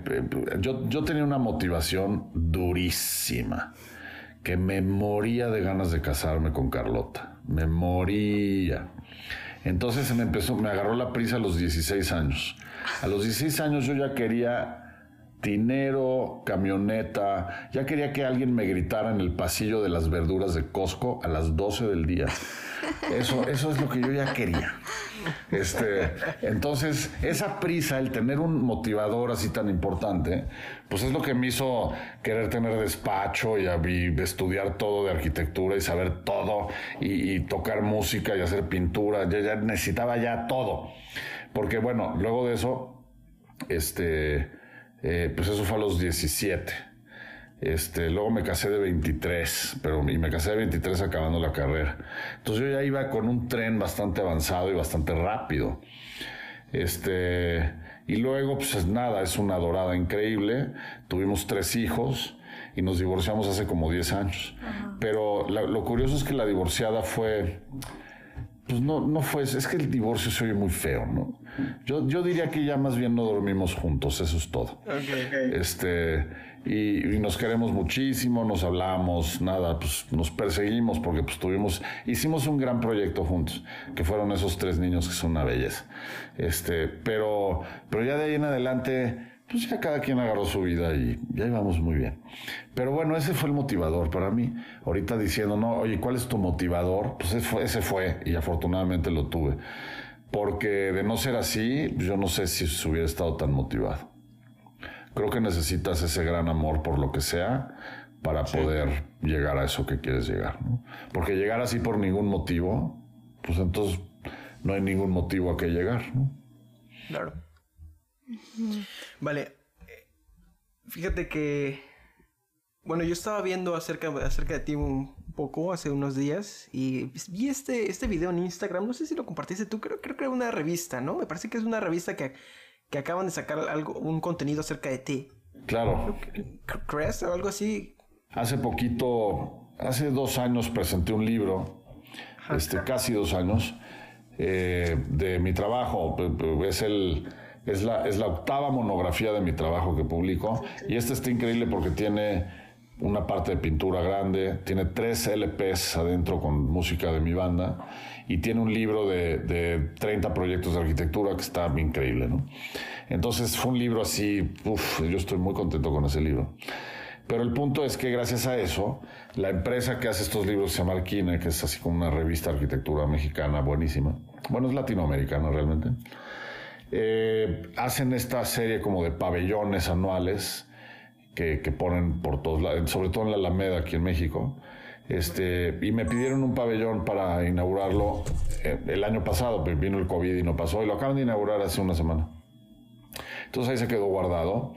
Yo tenía una motivación durísima, que me moría de ganas de casarme con Carlota. Me moría. Entonces me agarró la prisa a los 16 años. A los 16 años yo ya quería dinero, camioneta. Ya quería que alguien me gritara en el pasillo de las verduras de Costco a las 12 del día. Eso es lo que yo ya quería. Entonces, esa prisa, el tener un motivador así tan importante, pues es lo que me hizo querer tener despacho y estudiar todo de arquitectura y saber todo y tocar música y hacer pintura. Yo ya necesitaba ya todo. Porque bueno, luego de eso, pues eso fue a los 17. Luego me casé de 23, y me casé de 23 acabando la carrera. Entonces yo ya iba con un tren bastante avanzado y bastante rápido. Y luego, pues nada, es una dorada increíble. Tuvimos 3 hijos y nos divorciamos hace como 10 años. Ajá. Pero lo curioso es que la divorciada fue... Pues no fue... Es que el divorcio se oye muy feo, ¿no? Yo diría que ya más bien no dormimos juntos, eso es todo. Okay. Y nos queremos muchísimo, nos hablamos, nada, pues nos perseguimos porque pues hicimos un gran proyecto juntos, que fueron esos 3 niños que son una belleza. Pero ya de ahí en adelante... Pues ya cada quien agarró su vida y ya íbamos muy bien. Pero bueno, ese fue el motivador para mí. Ahorita diciendo, no, oye, ¿cuál es tu motivador? Pues ese fue y afortunadamente lo tuve. Porque de no ser así, yo no sé si hubiera estado tan motivado. Creo que necesitas ese gran amor por lo que sea para poder llegar a eso que quieres llegar, ¿no? Porque llegar así por ningún motivo, pues entonces no hay ningún motivo a que llegar, ¿no? Claro. Vale, fíjate que, bueno, yo estaba viendo acerca de ti un poco hace unos días y vi este video en Instagram, no sé si lo compartiste tú, creo que era una revista, ¿no? Me parece que es una revista que acaban de sacar un contenido acerca de ti. Claro. ¿Crees o algo así? Hace poquito, hace 2 años presenté un libro, casi 2 años, de mi trabajo, es la 8ª monografía de mi trabajo que publico y está increíble porque tiene una parte de pintura grande, tiene 3 LPs adentro con música de mi banda y tiene un libro de 30 proyectos de arquitectura que está increíble, ¿no? Entonces fue un libro así, yo estoy muy contento con ese libro. Pero el punto es que gracias a eso, la empresa que hace estos libros se llama Arquine, que es así como una revista de arquitectura mexicana buenísima. Bueno, es latinoamericana realmente. Hacen esta serie como de pabellones anuales que ponen por todos lados, sobre todo en la Alameda aquí en México, y me pidieron un pabellón para inaugurarlo el año pasado, pero vino el COVID y no pasó y lo acaban de inaugurar hace una semana, entonces ahí se quedó guardado,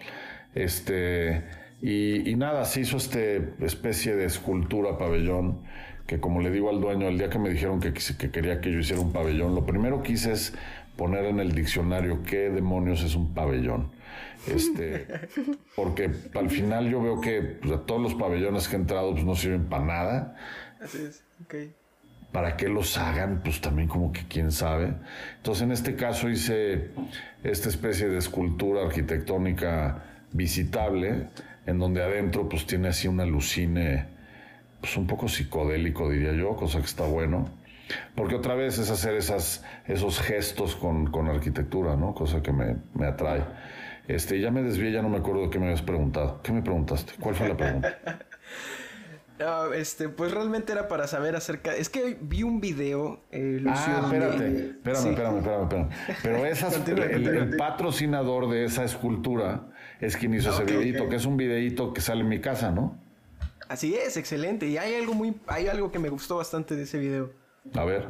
y nada, se hizo especie de escultura pabellón que, como le digo al dueño, el día que me dijeron que quería que yo hiciera un pabellón, lo primero que hice es poner en el diccionario qué demonios es un pabellón. Porque al final yo veo que todos los pabellones que he entrado no sirven para nada. Así es, okay. ¿Para qué los hagan? Pues también como que quién sabe. Entonces en este caso hice esta especie de escultura arquitectónica visitable, en donde adentro pues tiene así un alucine, pues un poco psicodélico diría yo, cosa que está bueno. Porque otra vez es hacer esos gestos con arquitectura, ¿no? Cosa que me atrae. Ya me desvié, ya no me acuerdo de qué me habías preguntado. ¿Qué me preguntaste? ¿Cuál fue la pregunta? No, pues realmente era para saber acerca... Es que vi un video, Lucio... Espérame. Pero el patrocinador de esa escultura es quien hizo ese videíto, que es un videíto que sale en mi casa, ¿no? Así es, excelente. Y hay algo que me gustó bastante de ese video. A ver.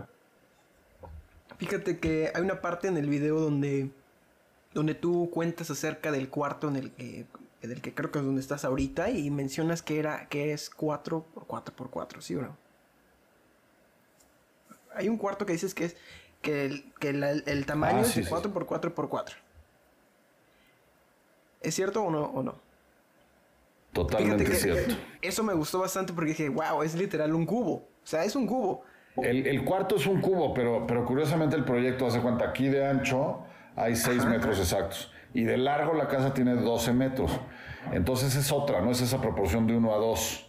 Fíjate que hay una parte en el video donde tú cuentas acerca del cuarto en el que creo que es donde estás ahorita y mencionas que es 4x4x4, ¿sí o no? Hay un cuarto que dices que es que el tamaño es 4x4x4. ¿Es cierto o no? Totalmente cierto. Eso me gustó bastante porque dije, wow, es literal un cubo. O sea, es un cubo. El cuarto es un cubo, pero curiosamente el proyecto hace cuenta, aquí de ancho hay 6 metros exactos y de largo la casa tiene 12 metros. Entonces es otra, no es esa proporción de 1 a 2.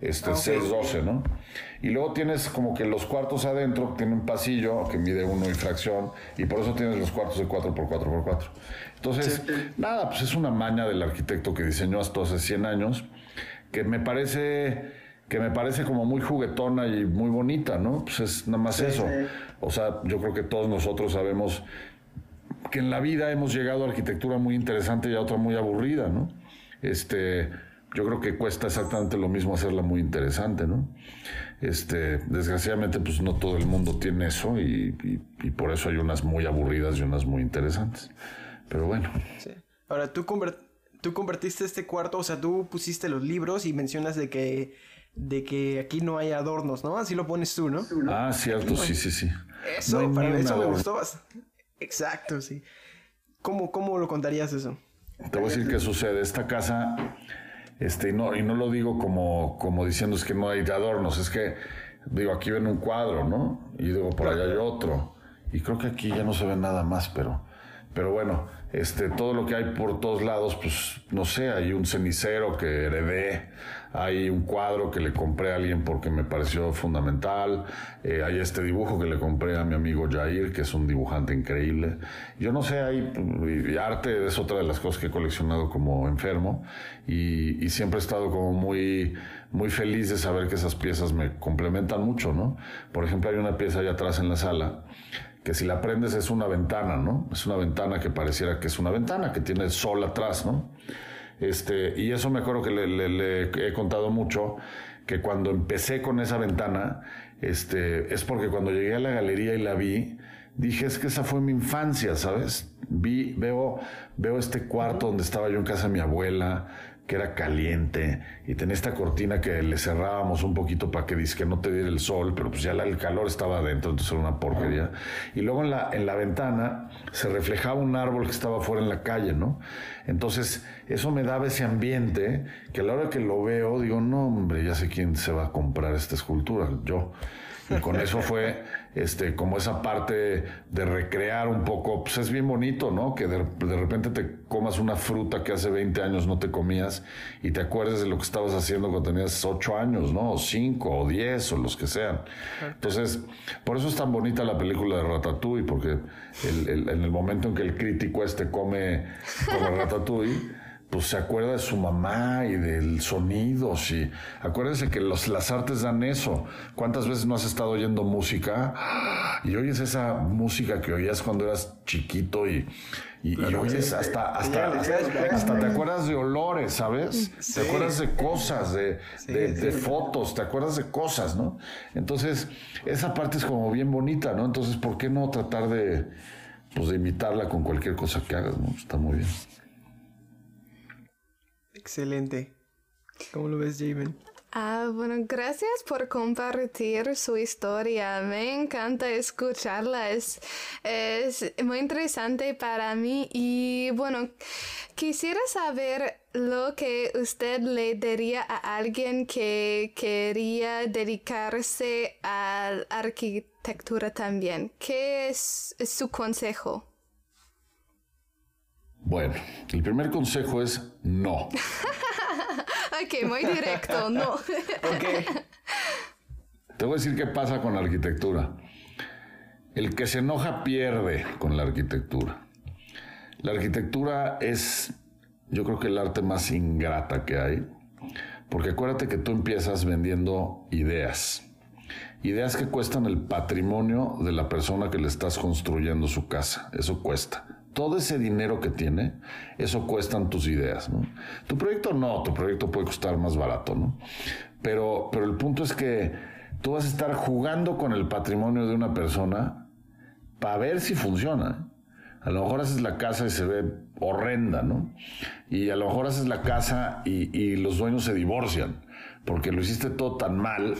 612, ¿no? Y luego tienes como que los cuartos adentro, tienen un pasillo que mide 1 y fracción, y por eso tienes los cuartos de 4x4x4. Entonces, sí, nada, pues es una maña del arquitecto que diseñó hasta hace 100 años, que me parece como muy juguetona y muy bonita, ¿no? Pues es nada más eso. Sí. O sea, yo creo que todos nosotros sabemos que en la vida hemos llegado a arquitectura muy interesante y a otra muy aburrida, ¿no? Yo creo que cuesta exactamente lo mismo hacerla muy interesante, ¿no? Desgraciadamente, pues no todo el mundo tiene eso y por eso hay unas muy aburridas y unas muy interesantes. Pero bueno. Sí. Ahora, tú convertiste este cuarto, o sea, tú pusiste los libros y mencionas de que aquí no hay adornos, ¿no? Así lo pones tú, ¿no? Ah, cierto, sí. Eso, no, para eso me gustó bastante. Exacto, sí. ¿Cómo lo contarías eso? Te voy a decir qué sucede. Esta casa... Y no lo digo como diciendo es que no hay adornos, es que digo, aquí ven un cuadro, ¿no? Y digo, por allá hay otro. Y creo que aquí ya no se ve nada más, pero bueno, todo lo que hay por todos lados, pues no sé, hay un cenicero que heredé, hay un cuadro que le compré a alguien porque me pareció fundamental, hay este dibujo que le compré a mi amigo Jair, que es un dibujante increíble. Yo no sé, hay arte, es otra de las cosas que he coleccionado como enfermo, y siempre he estado como muy, muy feliz de saber que esas piezas me complementan mucho, ¿no? Por ejemplo, hay una pieza allá atrás en la sala, que si la prendes es una ventana, ¿no? Es una ventana que pareciera que es una ventana, que tiene el sol atrás, ¿no? Y eso me acuerdo que le he contado mucho, que cuando empecé con esa ventana, es porque cuando llegué a la galería y la vi, dije, es que esa fue mi infancia, ¿sabes? Veo este cuarto donde estaba yo en casa de mi abuela, que era caliente, y tenía esta cortina que le cerrábamos un poquito para que dizque no te diera el sol, pero pues ya el calor estaba adentro, entonces era una porquería. Y luego en la ventana se reflejaba un árbol que estaba afuera en la calle, ¿no? Entonces eso me daba ese ambiente que a la hora que lo veo digo, no hombre, ya sé quién se va a comprar esta escultura, yo. Y con eso fue como esa parte de recrear un poco, pues es bien bonito, ¿no? Que de repente te comas una fruta que hace 20 años no te comías y te acuerdes de lo que estabas haciendo cuando tenías 8 años, ¿no? O 5, o 10, o los que sean. Entonces, por eso es tan bonita la película de Ratatouille, porque en el momento en que el crítico come Ratatouille, pues se acuerda de su mamá y del sonido, sí. Acuérdense que las artes dan eso. ¿Cuántas veces no has estado oyendo música? Y oyes esa música que oías cuando eras chiquito y oyes hasta te acuerdas de olores, ¿sabes? Sí. Te acuerdas de cosas, de fotos, te acuerdas de cosas, ¿no? Entonces, esa parte es como bien bonita, ¿no? Entonces, ¿por qué no tratar de imitarla con cualquier cosa que hagas, ¿no? Está muy bien. Excelente. ¿Cómo lo ves, Javen? Bueno, gracias por compartir su historia. Me encanta escucharla. Es muy interesante para mí. Y bueno, quisiera saber lo que usted le diría a alguien que quería dedicarse a la arquitectura también. ¿Qué es su consejo? Bueno, el primer consejo es no. Ok, muy directo, no. Okay. Te voy a decir qué pasa con la arquitectura. El que se enoja pierde con la arquitectura. La arquitectura es, yo creo que el arte más ingrata que hay, porque acuérdate que tú empiezas vendiendo ideas. Ideas que cuestan el patrimonio de la persona que le estás construyendo su casa. Eso cuesta. Todo ese dinero que tiene, eso cuestan tus ideas, ¿no? Tu proyecto puede costar más barato, ¿no? Pero el punto es que tú vas a estar jugando con el patrimonio de una persona para ver si funciona. A lo mejor haces la casa y se ve horrenda, ¿no? Y a lo mejor haces la casa y los dueños se divorcian porque lo hiciste todo tan mal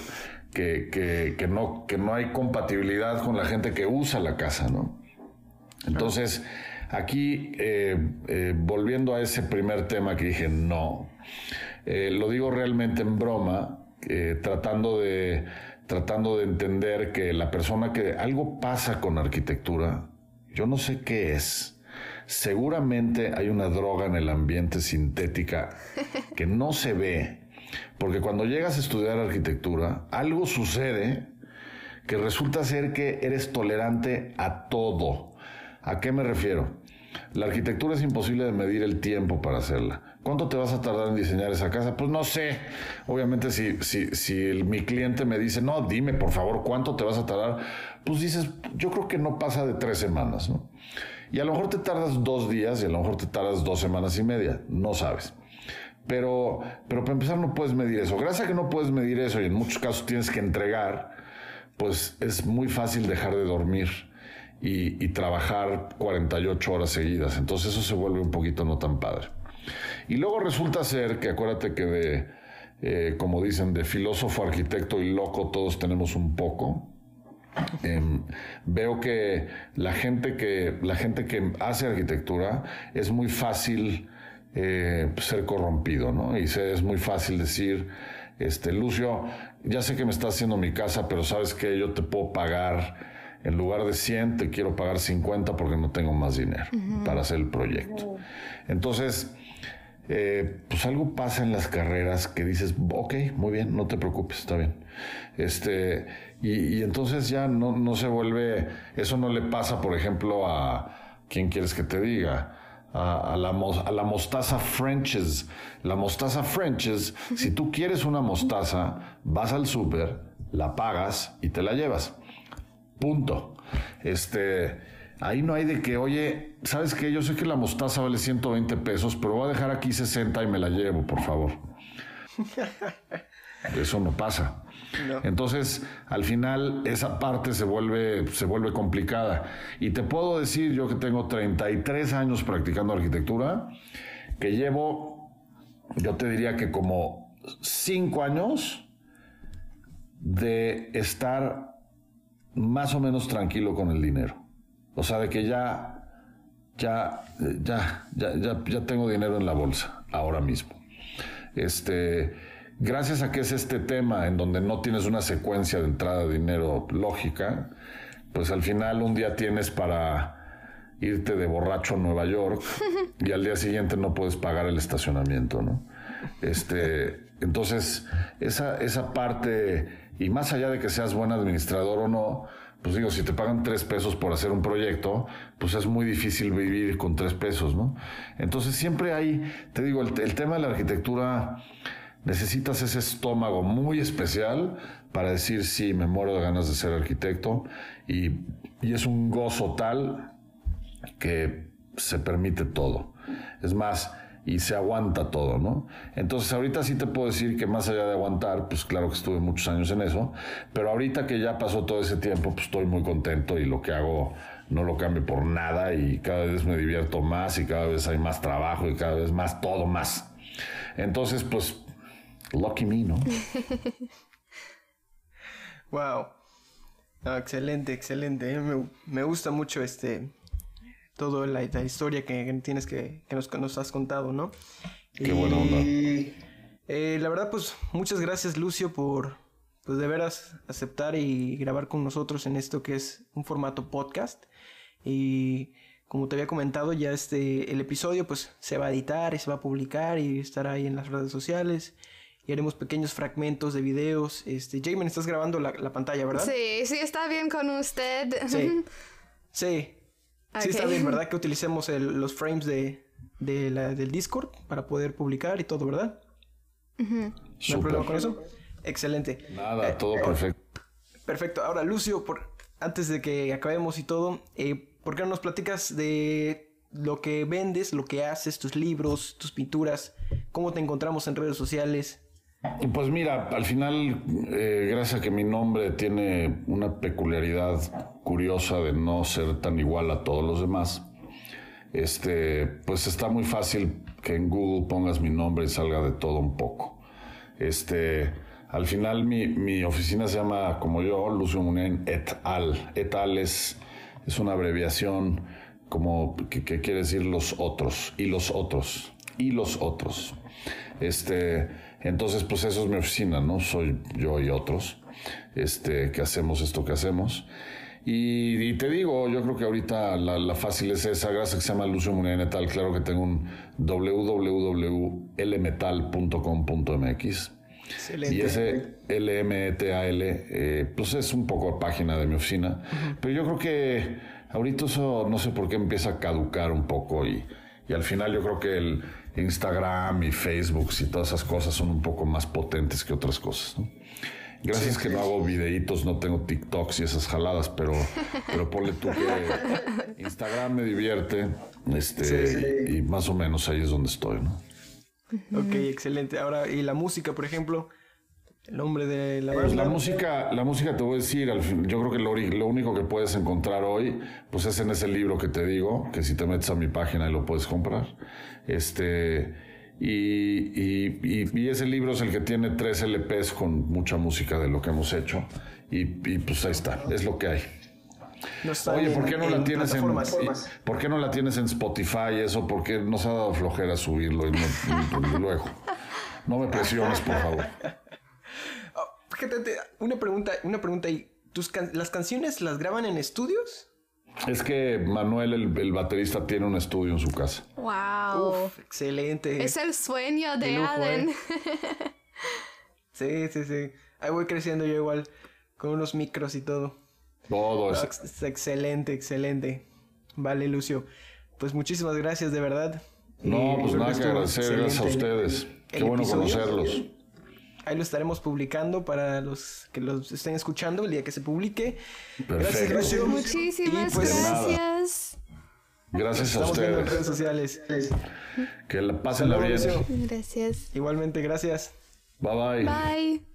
que no hay compatibilidad con la gente que usa la casa, ¿no? Entonces... Aquí, volviendo a ese primer tema que dije, no, lo digo realmente en broma, tratando de entender que la persona que algo pasa con arquitectura, yo no sé qué es, seguramente hay una droga en el ambiente sintética que no se ve Porque cuando llegas a estudiar arquitectura, algo sucede que resulta ser que eres tolerante a todo. ¿A qué me refiero? La arquitectura es imposible de medir el tiempo para hacerla. ¿Cuánto te vas a tardar en diseñar esa casa? Pues no sé. Obviamente si mi cliente me dice, no, dime por favor cuánto te vas a tardar, pues dices, yo creo que no pasa de 3 semanas, ¿no? Y a lo mejor te tardas 2 días y a lo mejor te tardas 2 semanas y media, no sabes. Pero para empezar no puedes medir eso. Gracias a que no puedes medir eso y en muchos casos tienes que entregar, pues es muy fácil dejar de dormir y trabajar 48 horas seguidas. Entonces eso se vuelve un poquito no tan padre. Y luego resulta ser que, acuérdate que como dicen, de filósofo, arquitecto y loco todos tenemos un poco. Veo que la gente que hace arquitectura es muy fácil ser corrompido, ¿no? Y es muy fácil decir, Lucio, ya sé que me estás haciendo mi casa, pero ¿sabes qué? Yo te puedo pagar, en lugar de 100, te quiero pagar 50 porque no tengo más dinero para hacer el proyecto. Entonces, pues algo pasa en las carreras que dices, ok, muy bien, no te preocupes, está bien. Y entonces ya no se vuelve, eso no le pasa, por ejemplo, a, ¿quién quieres que te diga? A la mostaza French's. La mostaza French's, si tú quieres una mostaza, vas al súper, la pagas y te la llevas. Punto. Ahí no hay de que, oye, ¿sabes qué? Yo sé que la mostaza vale 120 pesos, pero voy a dejar aquí 60 y me la llevo, por favor. Eso no pasa. No. Entonces, al final, esa parte se vuelve complicada. Y te puedo decir, yo que tengo 33 años practicando arquitectura, que llevo, yo te diría que como 5 años de estar más o menos tranquilo con el dinero. O sea, de que ya tengo dinero en la bolsa ahora mismo. Gracias a que es este tema en donde no tienes una secuencia de entrada de dinero lógica, pues al final un día tienes para irte de borracho a Nueva York y al día siguiente no puedes pagar el estacionamiento, ¿no? Entonces, esa parte. Y más allá de que seas buen administrador o no, pues digo, si te pagan 3 pesos por hacer un proyecto, pues es muy difícil vivir con 3 pesos, ¿no? Entonces siempre hay, te digo, el tema de la arquitectura, necesitas ese estómago muy especial para decir, sí, me muero de ganas de ser arquitecto, y es un gozo tal que se permite todo. Es más, y se aguanta todo, ¿no? Entonces ahorita sí te puedo decir que más allá de aguantar, pues claro que estuve muchos años en eso, pero ahorita que ya pasó todo ese tiempo, pues estoy muy contento y lo que hago no lo cambio por nada y cada vez me divierto más y cada vez hay más trabajo y cada vez más, todo más. Entonces, pues, lucky me, ¿no? Wow. No, excelente, excelente. Me gusta mucho toda la historia que tienes que nos has contado, ¿no? Qué buena onda. La verdad, pues, muchas gracias, Lucio, por, pues, de veras aceptar y grabar con nosotros en esto que es un formato podcast. Y como te había comentado, ya el episodio, pues, se va a editar y se va a publicar y estará ahí en las redes sociales. Y haremos pequeños fragmentos de videos. Jaime, estás grabando la pantalla, ¿verdad? Sí, está bien con usted. Sí, sí. Okay. Sí, está bien, ¿verdad? Que utilicemos los frames del Discord para poder publicar y todo, ¿verdad? Uh-huh. ¿No hay problema con eso? Excelente. Nada, todo perfecto. Perfecto. Ahora, Lucio, antes de que acabemos y todo, ¿por qué no nos platicas de lo que vendes, lo que haces, tus libros, tus pinturas? ¿Cómo te encontramos en redes sociales? Pues mira, al final, gracias a que mi nombre tiene una peculiaridad curiosa de no ser tan igual a todos los demás, pues está muy fácil que en Google pongas mi nombre y salga de todo un poco. Al final mi oficina se llama, como yo, Lucio Muniain et al. Et al es una abreviación como que quiere decir los otros, y los otros, y los otros. Entonces, pues eso es mi oficina, ¿no? Soy yo y otros, que hacemos esto que hacemos. Y te digo, yo creo que ahorita la fácil es esa, gracias a que se llama Lucio Muniain et al. Claro que tengo un www.lmetal.com.mx Excelente. Y ese lmetal, pues es un poco página de mi oficina, uh-huh. Pero yo creo que ahorita eso, no sé por qué, empieza a caducar un poco y al final yo creo que el Instagram y Facebook y todas esas cosas son un poco más potentes que otras cosas, ¿no? Gracias, sí, que no hago videitos, no tengo TikToks y esas jaladas, pero ponle tú que Instagram me divierte, sí, sí. Y más o menos ahí es donde estoy, ¿no? Ok, excelente. Ahora, ¿y la música, por ejemplo? El nombre de la banda. Pues la música te voy a decir, yo creo que lo único que puedes encontrar hoy, pues es en ese libro que te digo, que si te metes a mi página y lo puedes comprar. Y ese libro es el que tiene 3 LPs con mucha música de lo que hemos hecho. Y pues ahí está, es lo que hay. No está. Oye, ¿por qué no la tienes en Spotify eso? Porque nos ha dado flojera subirlo y luego. No me presiones, por favor. Fíjate, una pregunta ahí. ¿Las canciones las graban en estudios? Es que Manuel, el baterista, tiene un estudio en su casa. ¡Wow! Uf, excelente. Es el sueño de Aden. Sí. Ahí voy creciendo yo igual, con unos micros y todo. Todo eso. No, excelente. Vale, Lucio. Pues muchísimas gracias, de verdad. No, pues nada que agradecer, gracias a ustedes. Qué bueno conocerlos. Ahí lo estaremos publicando para los que los estén escuchando el día que se publique. Perfecto. Gracias. Muchísimas gracias. Gracias a ustedes. En redes sociales. Que la pasen bien. Gracias. Igualmente, gracias. Bye.